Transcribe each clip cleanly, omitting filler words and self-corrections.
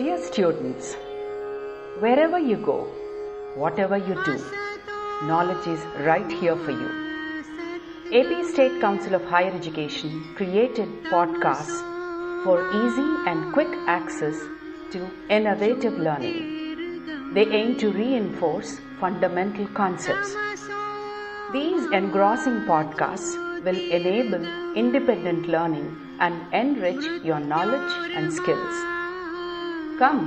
Dear students, wherever you go, whatever you do, knowledge is right here for you. AP State Council of Higher Education created podcasts for easy and quick access to innovative learning. They aim to reinforce fundamental concepts. These engrossing podcasts will enable independent learning and enrich your knowledge and skills. Come,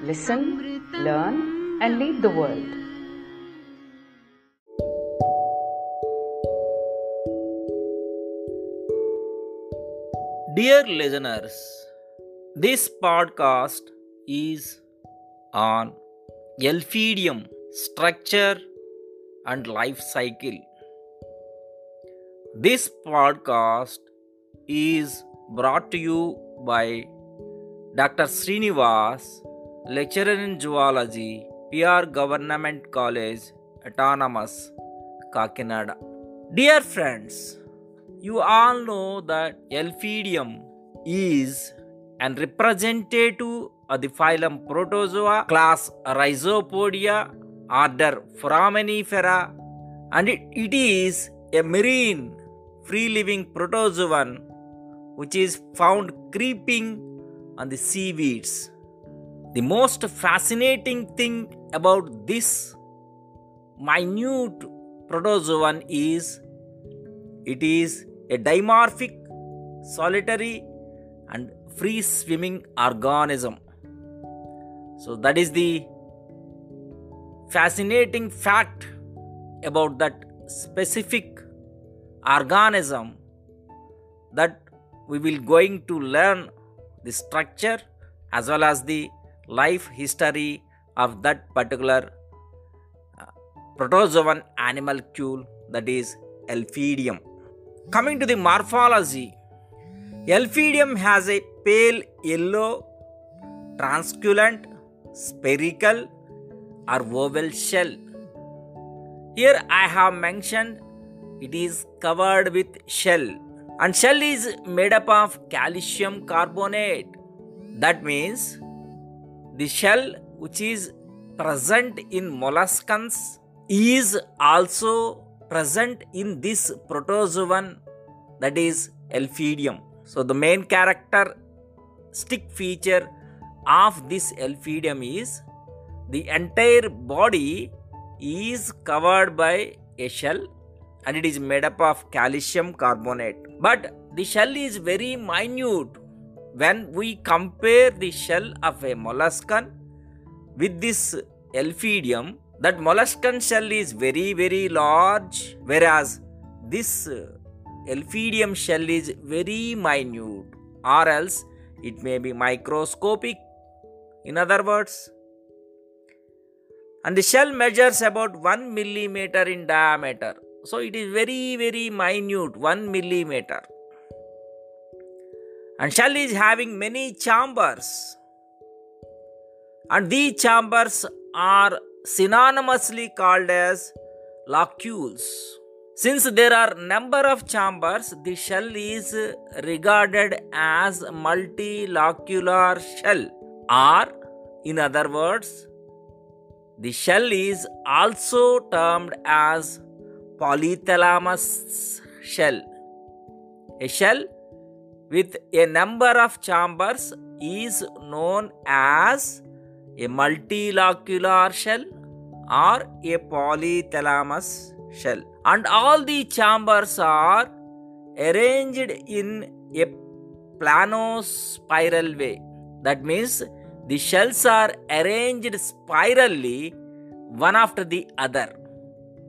listen, learn, and lead the world. Dear listeners, this podcast is on Elphidium structure and life cycle. This podcast is brought to you by Dr. Srinivas, lecturer in zoology, PR Government College, Autonomous, Kakinada. Dear friends, you all know that Elphidium is and representative of the phylum Protozoa, class Rhizopodia, order Foraminifera, and it is a marine free-living protozoan which is found creeping on the seaweeds. The most fascinating thing about this minute protozoan is it is a dimorphic, solitary and free-swimming organism. So that is the fascinating fact about that specific organism that we will going to learn the structure as well as the life history of that particular protozoan animalcule, that is Elphidium. Coming to the morphology, Elphidium has a pale yellow, translucent, spherical or oval shell. Here I have mentioned it is covered with shell, and shell is made up of calcium carbonate. That means the shell which is present in molluscans is also present in this protozoan, that is Elphidium. So the main characteristic feature of this Elphidium is the entire body is covered by a shell, and it is made up of calcium carbonate. But the shell is very minute. When we compare the shell of a molluscan with this Elphidium, that molluscan shell is very large, whereas this Elphidium shell is very minute, or else it may be microscopic, in other words. And the shell measures about 1 millimeter in diameter. So it is very minute, 1 millimeter. And shell is having many chambers. And these chambers are synonymously called as locules. Since there are number of chambers, the shell is regarded as multilocular shell. Or, in other words, the shell is also termed as Polythalamus shell. A shell with a number of chambers is known as a multilocular shell or a polythalamus shell. And all the chambers are arranged in a plano-spiral way. That means the shells are arranged spirally one after the other.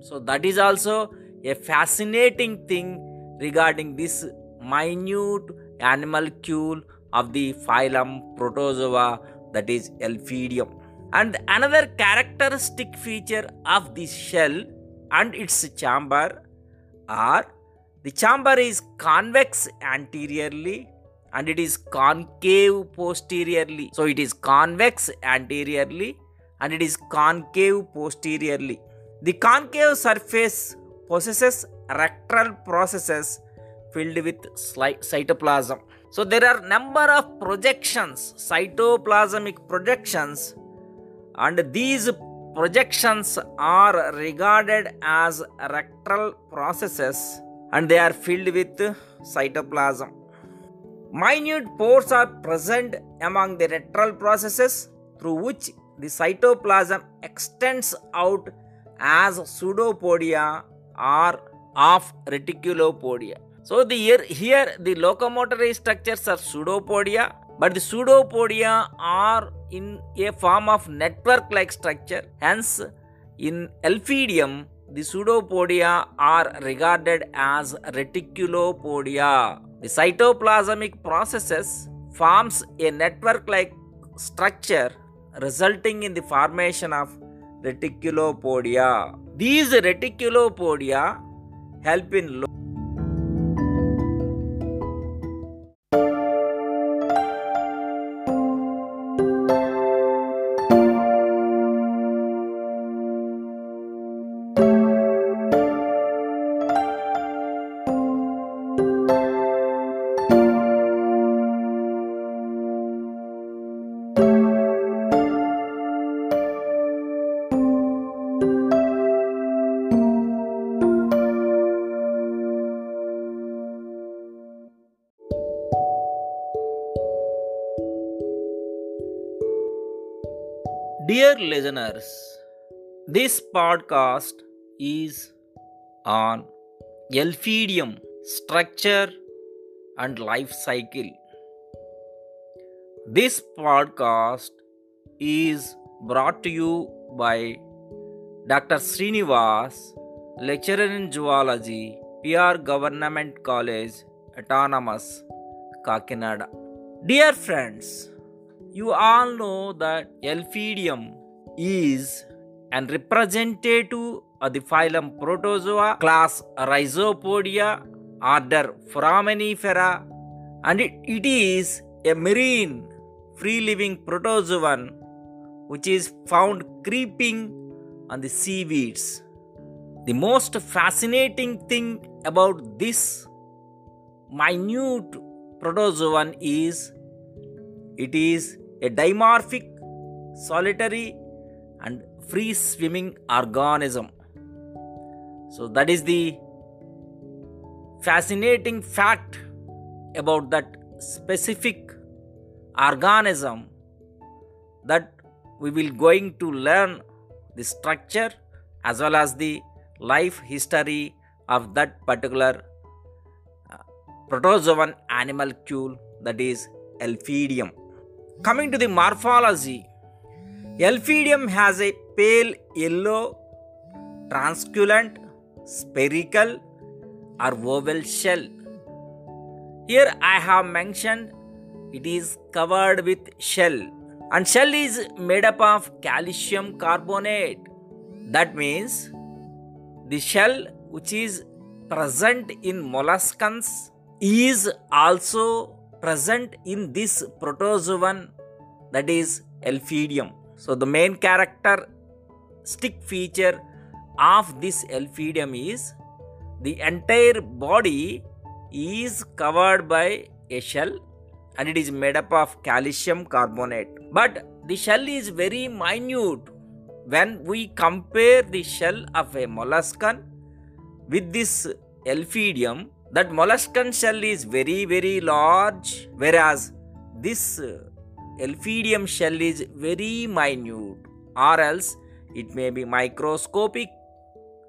So that is also a fascinating thing regarding this minute animalcule of the phylum Protozoa, that is Elphidium. And another characteristic feature of this shell and its chamber are the chamber is convex anteriorly and it is concave posteriorly. So it is convex anteriorly and it is concave posteriorly. The concave surface possesses rectal processes filled with cytoplasm. So there are number of projections, cytoplasmic projections, and these projections are regarded as rectal processes and they are filled with cytoplasm. Minute pores are present among the rectal processes through which the cytoplasm extends out as pseudopodia or of reticulopodia. So here the locomotory structures are pseudopodia, but the pseudopodia are in a form of network-like structure. Hence, in Elphidium, the pseudopodia are regarded as reticulopodia. The cytoplasmic processes forms a network-like structure resulting in the formation of reticulopodia. These reticulopodia help in Dear listeners, this podcast is on Elphidium structure and life cycle. This podcast is brought to you by Dr. Srinivas, lecturer in zoology, PR Government College, Autonomous, Kakinada. Dear friends, you all know that Elphidium is an representative of the phylum Protozoa, class Rhizopodia, order Foraminifera, and it is a marine free-living protozoan which is found creeping on the seaweeds. The most fascinating thing about this minute protozoan is it is a dimorphic, solitary and free swimming organism. So that is the fascinating fact about that specific organism that we will going to learn the structure as well as the life history of that particular protozoan animalcule, that is Elphidium. Coming to the morphology, Elphidium has a pale yellow, translucent, spherical or oval shell. Here I have mentioned it is covered with shell, and shell is made up of calcium carbonate. That means the shell which is present in molluscans is also present in this protozoan, that is Elphidium. So the main characteristic feature of this Elphidium is the entire body is covered by a shell and it is made up of calcium carbonate. But the shell is very minute when we compare the shell of a molluscan with this Elphidium. That molluscan shell is very large, whereas this Elphidium shell is very minute, or else it may be microscopic,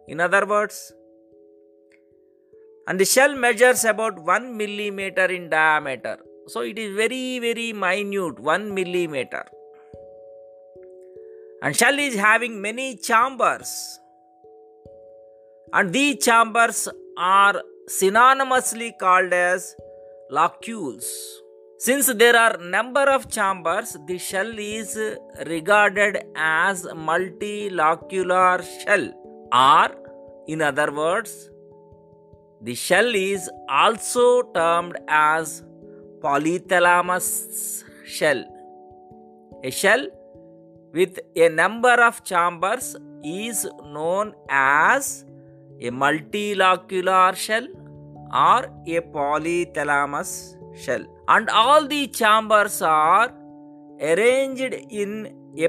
in other words. And the shell measures about 1 millimeter in diameter. So it is very minute, 1 millimeter. And shell is having many chambers. And these chambers are synonymously called as locules. Since there are number of chambers, the shell is regarded as multilocular shell, or in other words, the shell is also termed as polythalamus shell. A shell with a number of chambers is known as a multilocular shell or a polythalamus shell. and all the chambers are arranged in a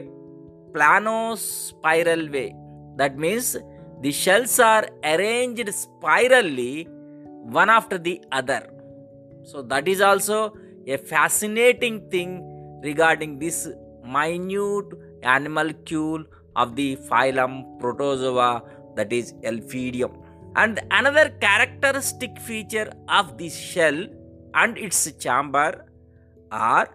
plano-spiral way. That means the shells are arranged spirally one after the other. So that is also a fascinating thing regarding this minute animalcule of the phylum Protozoa, that is Elphidium. And another characteristic feature of the shell and its chamber are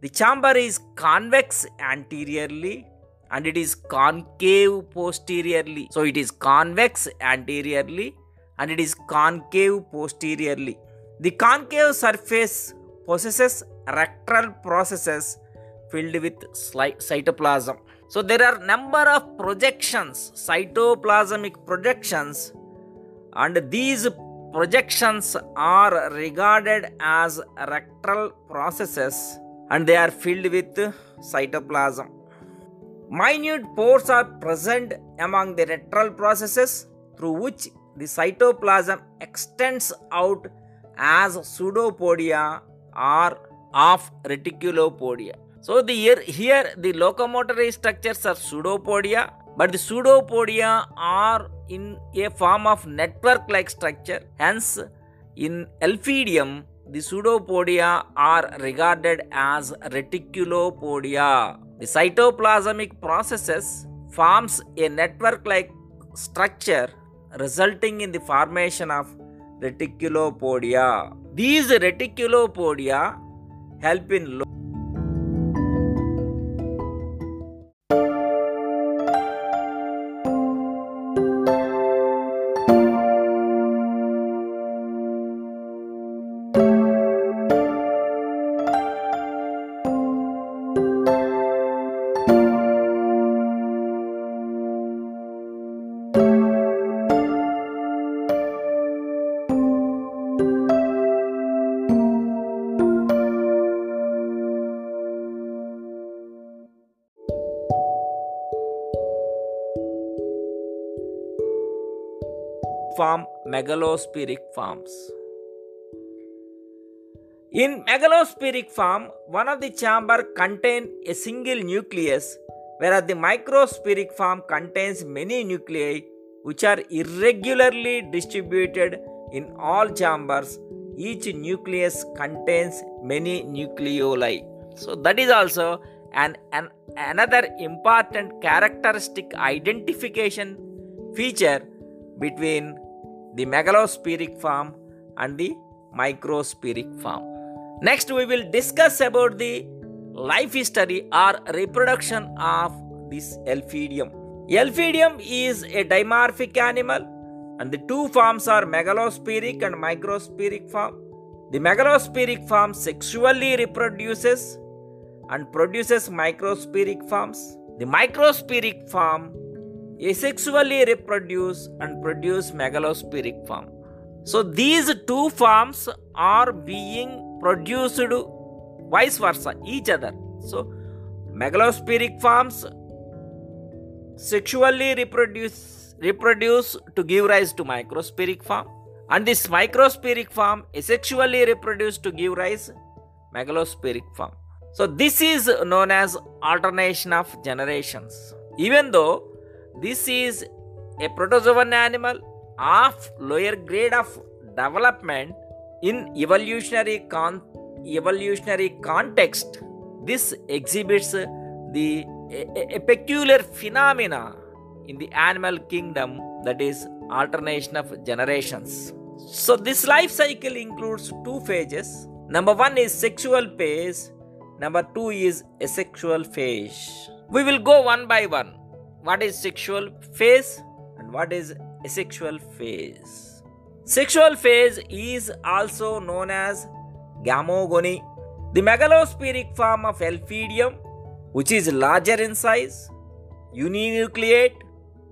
the chamber is convex anteriorly and it is concave posteriorly. So it is convex anteriorly and it is concave posteriorly. The concave surface possesses rectal processes filled with cytoplasm. So there are number of projections, cytoplasmic projections, and these projections are regarded as rectal processes and they are filled with cytoplasm. Minute pores are present among the rectal processes through which the cytoplasm extends out as pseudopodia or of reticulopodia. So here the locomotory structures are pseudopodia, but the pseudopodia are in a form of network-like structure. Hence, in Elphidium, the pseudopodia are regarded as reticulopodia. The cytoplasmic processes forms a network-like structure resulting in the formation of reticulopodia. These reticulopodia help in form megalospheric forms. In megalospheric form, one of the chamber contains a single nucleus, whereas the microspheric form contains many nuclei which are irregularly distributed in all chambers. Each nucleus contains many nucleoli. So that is also another important characteristic identification feature between the megalospheric form and the microspheric form. Next, we will discuss about the life history or reproduction of this Elphidium. Elphidium is a dimorphic animal and the two forms are megalospheric and microspheric form. The megalospheric form sexually reproduces and produces microspheric forms. The microspheric form asexually reproduce and produce megalospheric form. So these two forms are being produced vice versa, each other. So megalospheric forms sexually reproduce to give rise to microspheric form, and this microspheric form asexually reproduce to give rise to megalospheric form. So this is known as alternation of generations. Even though this is a protozoan animal of lower grade of development, in evolutionary context, this exhibits a peculiar phenomena in the animal kingdom, that is alternation of generations. So this life cycle includes two phases. Number one is sexual phase. Number two is asexual phase. We will go one by one. What is sexual phase and what is asexual phase? Sexual phase is also known as gamogony. The megalospheric form of Elphidium, which is larger in size, uninucleate,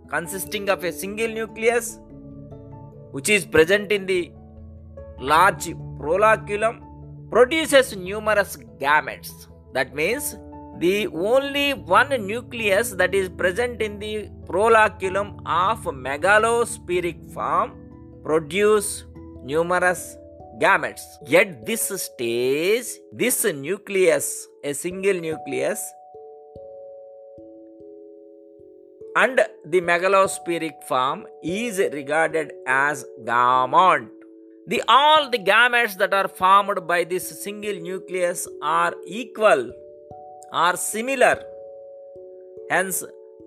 consisting of a single nucleus, which is present in the large proloculum, produces numerous gametes. That means the only one nucleus that is present in the proloculum of megalospheric form produce numerous gametes. At this stage, this nucleus, a single nucleus, and the megalospheric form is regarded as gamete. All the gametes that are formed by this single nucleus are equal, are similar. Hence,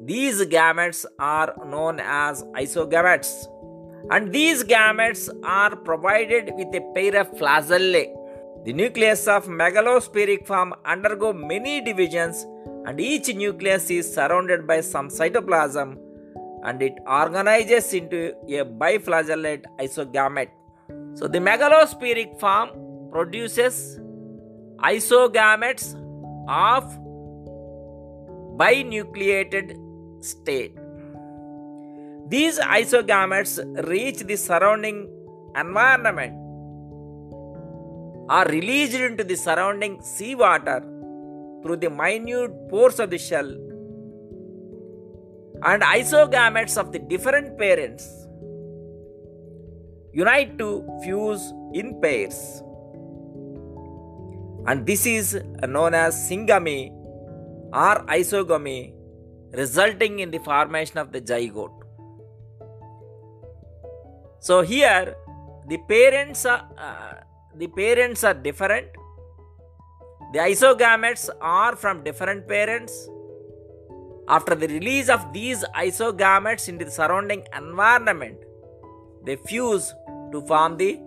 these gametes are known as isogametes. And these gametes are provided with a pair of flagellae. The nucleus of megalospheric form undergo many divisions, and each nucleus is surrounded by some cytoplasm, and it organizes into a biflagellate isogamete. So the megalospheric form produces isogametes of binucleated state. These isogametes reach the surrounding environment, are released into the surrounding seawater through the minute pores of the shell, and isogametes of the different parents unite to fuse in pairs, and this is known as syngamy or isogamy, resulting in the formation of the zygote. So here the parents are different. The isogametes are from different parents. After the release of these isogametes into the surrounding environment, they fuse to form the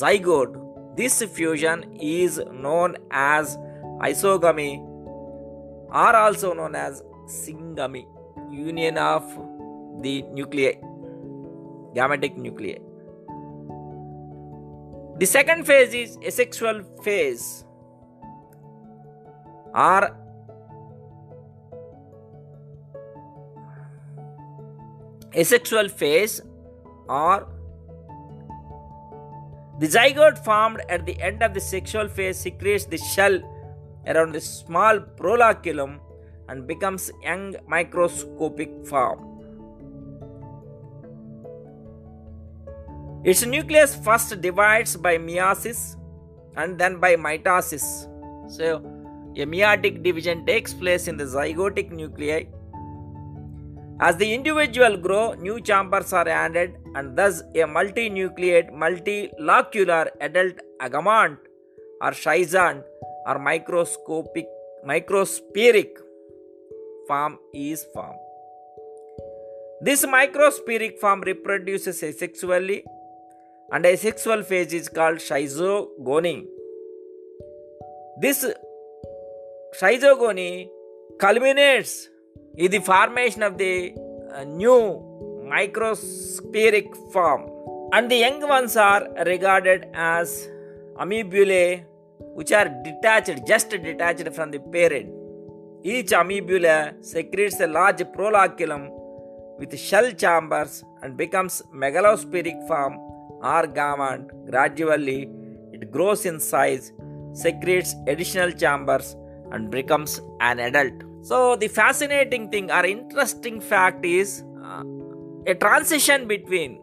zygote. This fusion is known as isogamy, or also known as syngamy, union of the nuclei, gametic nuclei. The second phase is asexual phase, or asexual phase, or the zygote formed at the end of the sexual phase secretes the shell around the small proloculum and becomes young microscopic form. Its nucleus first divides by meiosis and then by mitosis. So a meiotic division takes place in the zygotic nuclei. As the individual grow, new chambers are added, and thus a multinucleate, multilocular adult agamant or schizant or microspheric form is formed. This microspheric form reproduces asexually, and asexual phase is called schizogony. This schizogony culminates in the formation of the new microspheric form, and the young ones are regarded as amoebulae, which are just detached from the parent. Each amoebula secretes a large proloculum with shell chambers and becomes megalospheric form or gamete. Gradually, it grows in size, secretes additional chambers, and becomes an adult. So the fascinating thing or interesting fact is a transition between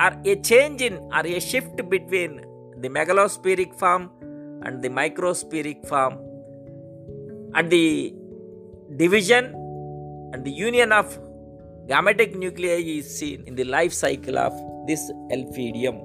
or a change in or a shift between the megalospheric form and the microspheric form, and the division and the union of gametic nuclei is seen in the life cycle of this Elphidium.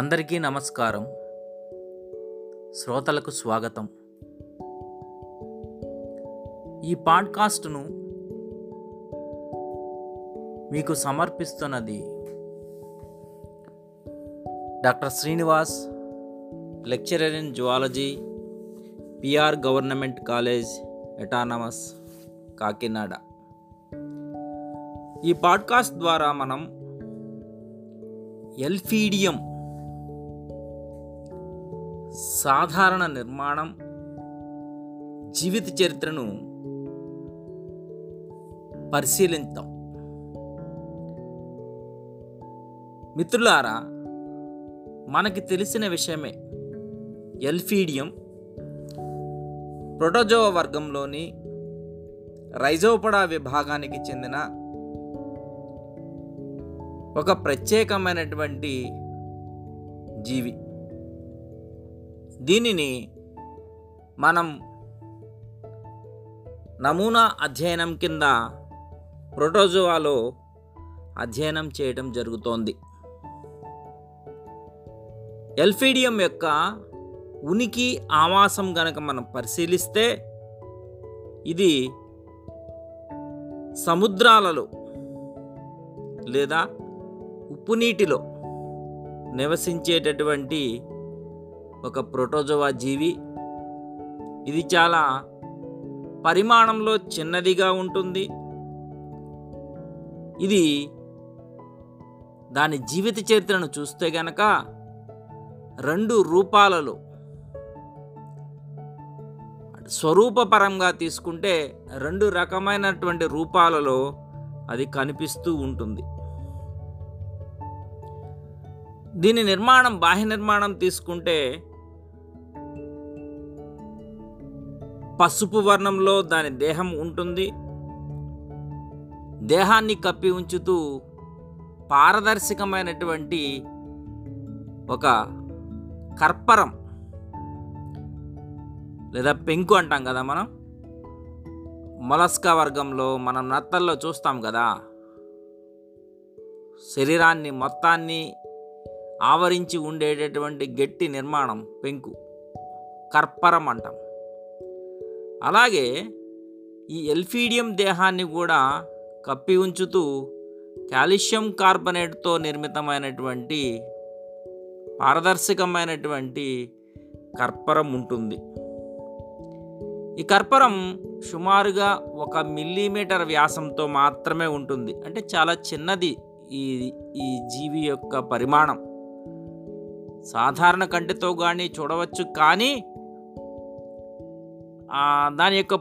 అందరికీ నమస్కారం, శ్రోతలకు స్వాగతం. ఈ పాడ్కాస్ట్ను మీకు సమర్పిస్తున్నది Dr. Srinivas, lecturer in Zoology, PR Government College, Autonomous, Kakinada. ఈ podcast ద్వారా మనం ఎల్ఫీడియం సాధారణ నిర్మాణం, జీవిత చరిత్రను పరిశీలిద్దాం. మిత్రులారా, మనకి తెలిసిన విషయమే. ఎల్ఫీడియం ప్రోటోజోవా వర్గంలోని రైజోపడా విభాగానికి చెందిన ఒక ప్రత్యేకమైనటువంటి జీవి. దీనిని మనం నమూనా అధ్యయనం కింద ప్రోటోజోవాలో అధ్యయనం చేయడం జరుగుతోంది. ఎల్ఫీడియం యొక్క ఉనికి, ఆవాసం గనక మనం పరిశీలిస్తే, ఇది సముద్రాలలో లేదా ఉప్పు నీటిలో నివసించేటటువంటి ఒక ప్రోటోజోవా జీవి. ఇది చాలా పరిమాణంలో చిన్నదిగా ఉంటుంది. ఇది దాని జీవిత చరిత్రను చూస్తే గనక రెండు రూపాలలో, స్వరూపపరంగా తీసుకుంటే రెండు రకమైనటువంటి రూపాలలో అది కనిపిస్తూ ఉంటుంది. దీని నిర్మాణం, బాహ్య నిర్మాణం తీసుకుంటే పసుపు వర్ణంలో దాని దేహం ఉంటుంది. దేహాన్ని కప్పి ఉంచుతూ పారదర్శకమైనటువంటి ఒక కర్పరం లేదా పెంకు అంటాం కదా మనం, మొలస్కా వర్గంలో మనం నత్తల్లో చూస్తాం కదా. శరీరాన్ని మొత్తాన్ని ఆవరించి ఉండేటటువంటి గట్టి నిర్మాణం పెంకు, కర్పరం అంటాం. అలాగే ఈ ఎల్ఫీడియం దేహాన్ని కూడా కప్పి ఉంచుతూ కాల్షియం కార్బోనేట్తో నిర్మితమైనటువంటి పారదర్శకమైనటువంటి కర్పరం ఉంటుంది. ఈ కర్పరం సుమారుగా 1 మిల్లీమీటర్ వ్యాసంతో మాత్రమే ఉంటుంది. అంటే చాలా చిన్నది ఈ జీవి యొక్క పరిమాణం. సాధారణ కంటితో కానీ చూడవచ్చు, కానీ దాని యొక్క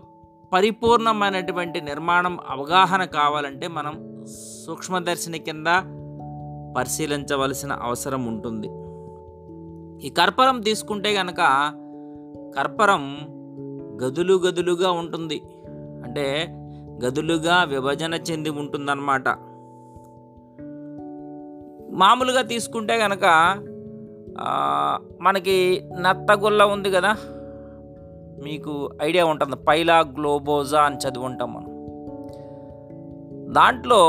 పరిపూర్ణమైనటువంటి నిర్మాణం అవగాహన కావాలంటే మనం సూక్ష్మదర్శిని కింద పరిశీలించవలసిన అవసరం ఉంటుంది. ఈ కర్పరం తీసుకుంటే కనుక, కర్పరం గదులుగా ఉంటుంది. అంటే గదులుగా విభజన చెంది ఉంటుందన్నమాట. మామూలుగా తీసుకుంటే కనుక మనకి నత్తగుల్ల ఉంది కదా, మీకు ఐడియా ఉంటుంది, పైలా గ్లోబోజా అని చదువుకుంటాం మనం. దాంట్లో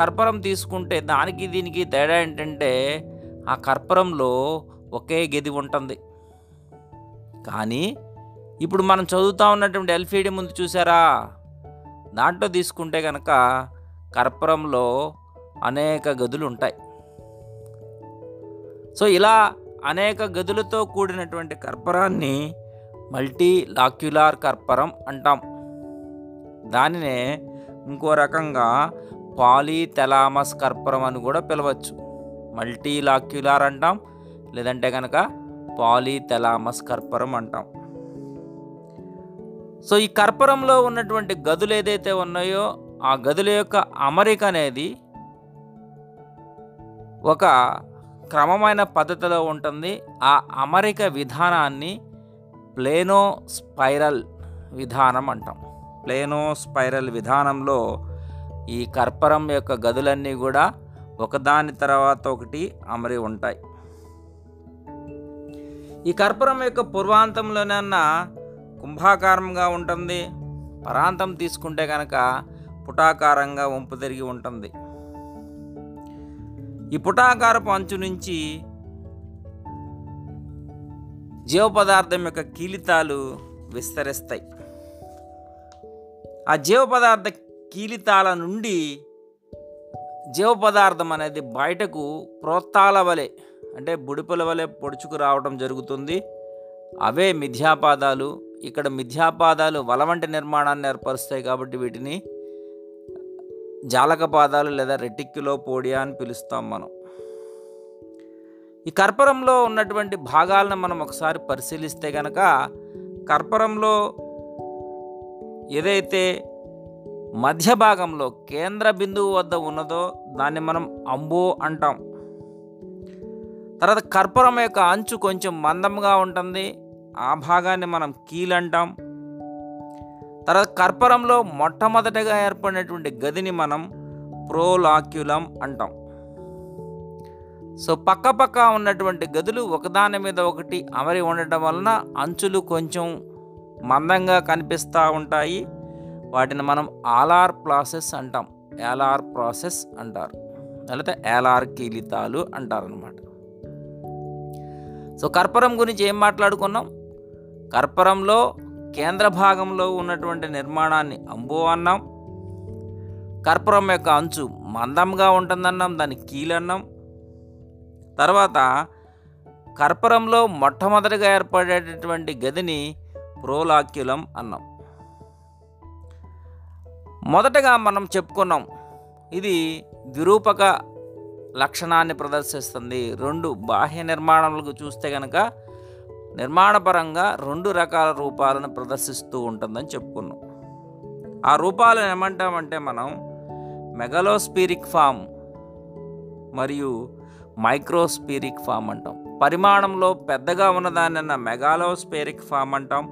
కర్పరం తీసుకుంటే దానికి దీనికి తేడా ఏంటంటే, ఆ కర్పరంలో ఒకే గది ఉంటుంది. కానీ ఇప్పుడు మనం చదువుతూ ఉన్నటువంటి ఎల్ఫీడియం ముందు చూసారా, దాంట్లో తీసుకుంటే కనుక కర్పరంలో అనేక గదులు ఉంటాయి. సో ఇలా అనేక గదులతో కూడినటువంటి కర్పరాన్ని మల్టీలాక్యులార్ కర్పరం అంటాం. దానినే ఇంకో రకంగా పాలీథలామస్ కర్పరం అని కూడా పిలవచ్చు. మల్టీలాక్యులార్ అంటాం, లేదంటే కనుక పాలీథలామస్ కర్పరం అంటాం. సో ఈ కర్పరంలో ఉన్నటువంటి గదులు ఏదైతే ఉన్నాయో, ఆ గదుల యొక్క అమరిక అనేది ఒక క్రమమైన పద్ధతిలో ఉంటుంది. ఆ అమరిక విధానాన్ని ప్లేనో స్పైరల్ విధానం అంటాం. ప్లేనో స్పైరల్ విధానంలో ఈ కర్పరం యొక్క గదులన్నీ కూడా ఒకదాని తర్వాత ఒకటి అమరి ఉంటాయి. ఈ కర్పరం యొక్క పూర్వాంతంలోనన్నా కుంభాకారంగా ఉంటుంది. పరాంతం తీసుకుంటే కనుక పుటాకారంగా వంపు తిరిగి ఉంటుంది. ఈ పుటాకారపు అంచు నుంచి జీవ పదార్థం యొక్క కీలితాలు విస్తరిస్తాయి. ఆ జీవ పదార్థ కీలితాల నుండి జీవ పదార్థం అనేది బయటకు ప్రోత్తాల వలె అంటే బుడిపుల వలె పొడుచుకు రావడం జరుగుతుంది. అవే మిథ్యాపాదాలు. ఇక్కడ మిథ్యాపాదాలు వలవంటి నిర్మాణాన్ని ఏర్పరుస్తాయి కాబట్టి వీటిని జాలకపాదాలు లేదా రెటిక్యులోపోడియా అని పిలుస్తాం మనం. ఈ కర్పరంలో ఉన్నటువంటి భాగాలను మనం ఒకసారి పరిశీలిస్తే కనుక కర్పరంలో ఏదైతే మధ్య భాగంలో కేంద్ర బిందువు వద్ద ఉన్నదో దాన్ని మనం అంబు అంటాం. తర్వాత కర్పరం యొక్క అంచు కొంచెం మందంగా ఉంటుంది, ఆ భాగాన్ని మనం కీల్ అంటాం. తర్వాత కర్పరంలో మొట్టమొదటగా ఏర్పడినటువంటి గదిని మనం ప్రోలాక్యులం అంటాం. సో పక్కపక్క ఉన్నటువంటి గదులు ఒకదాని మీద ఒకటి అమరి ఉండటం వలన అంచులు కొంచెం మందంగా కనిపిస్తూ ఉంటాయి. వాటిని మనం ఆలార్ ప్రాసెస్ అంటాం, ఏలార్ ప్రాసెస్ అంటారు, లేకపోతే ఏలార్ కీలితాలు అంటారనమాట. సో కర్పరం గురించి ఏం మాట్లాడుకున్నాం? కర్పరంలో కేంద్ర భాగంలో ఉన్నటువంటి నిర్మాణాన్ని అంబు అన్నాం, కర్పరం యొక్క అంచు మందంగా ఉంటుందన్నాం, దాన్ని కీలన్నాం. తర్వాత కర్పరంలో మొట్టమొదటిగా ఏర్పడేటటువంటి గదిని ప్రోలాక్యులం అన్నాం. మొదటగా మనం చెప్పుకున్నాం ఇది ద్విరూపక లక్షణాన్ని ప్రదర్శిస్తుంది. రెండు బాహ్య నిర్మాణాలకు చూస్తే కనుక నిర్మాణపరంగా రెండు రకాల రూపాలను ప్రదర్శిస్తూ ఉంటుందని చెప్పుకున్నాం. ఆ రూపాలను ఏమంటామంటే మనం మెగాలోస్పిరిక్ ఫామ్ మరియు మైక్రోస్పిరిక్ ఫామ్ అంటాం. పరిమాణంలో పెద్దగా ఉన్నదాన్ని మెగాలోస్పిరిక్ ఫామ్ అంటాం,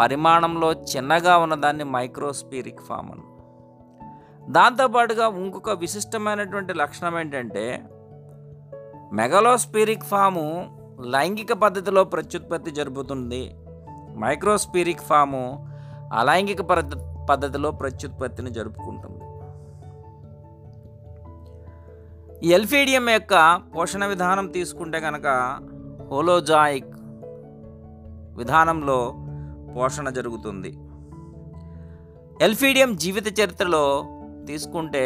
పరిమాణంలో చిన్నగా ఉన్నదాన్ని మైక్రోస్పిరిక్ ఫామ్ అంటాం. దాంతోపాటుగా ఇంకొక విశిష్టమైనటువంటి లక్షణం ఏంటంటే మెగాలోస్పిరిక్ ఫాము లైంగిక పద్ధతిలో ప్రత్యుత్పత్తి జరుపుతుంది, మైక్రోస్పిరిక్ ఫాము అలైంగిక పద్ధతిలో ప్రత్యుత్పత్తిని జరుపుకుంటుంది. ఎల్ఫీడియం యొక్క పోషణ విధానం తీసుకుంటే కనుక హోలోజాయిక్ విధానంలో పోషణ జరుగుతుంది. ఎల్ఫీడియం జీవిత చరిత్రలో తీసుకుంటే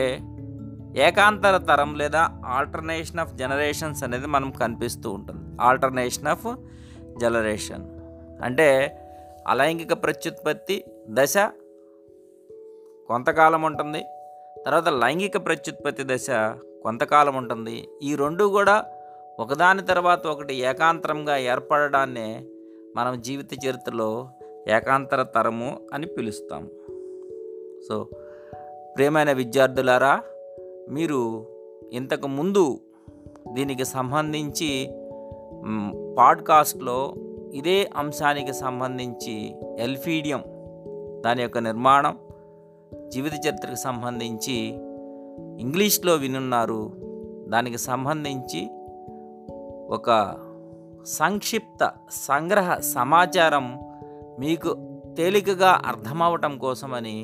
ఏకాంతర తరం లేదా ఆల్టర్నేషన్ ఆఫ్ జనరేషన్స్ అనేది మనం కనిపిస్తూ ఉంటుంది. ఆల్టర్నేషన్ ఆఫ్ జనరేషన్ అంటే అలైంగిక ప్రత్యుత్పత్తి దశ కొంతకాలం ఉంటుంది, తర్వాత లైంగిక ప్రత్యుత్పత్తి దశ కొంతకాలం ఉంటుంది. ఈ రెండు కూడా ఒకదాని తర్వాత ఒకటి ఏకాంతరంగా ఏర్పడడాన్నే మనం జీవిత చరిత్రలో ఏకాంతర తరము అని పిలుస్తాము. సో ప్రియమైన విద్యార్థులారా, మీరు ఇంతకు ముందు దీనికి సంబంధించి పాడ్కాస్ట్లో ఇదే అంశానికి సంబంధించి ఎల్ఫీడియం దాని యొక్క నిర్మాణం, జీవిత చరిత్రకు సంబంధించి ఇంగ్లీష్లో వినున్నారు. దానికి సంబంధించి ఒక సంక్షిప్త సంగ్రహ సమాచారం మీకు తేలికగా అర్థమవటం కోసమని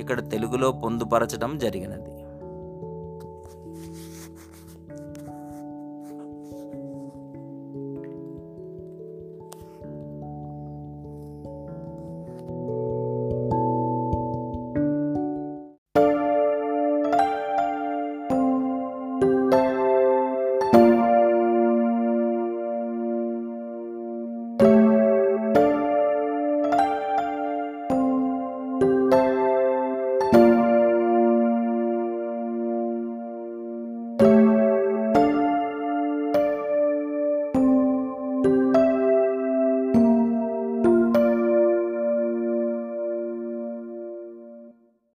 ఇక్కడ తెలుగులో పొందుపరచడం జరిగినది.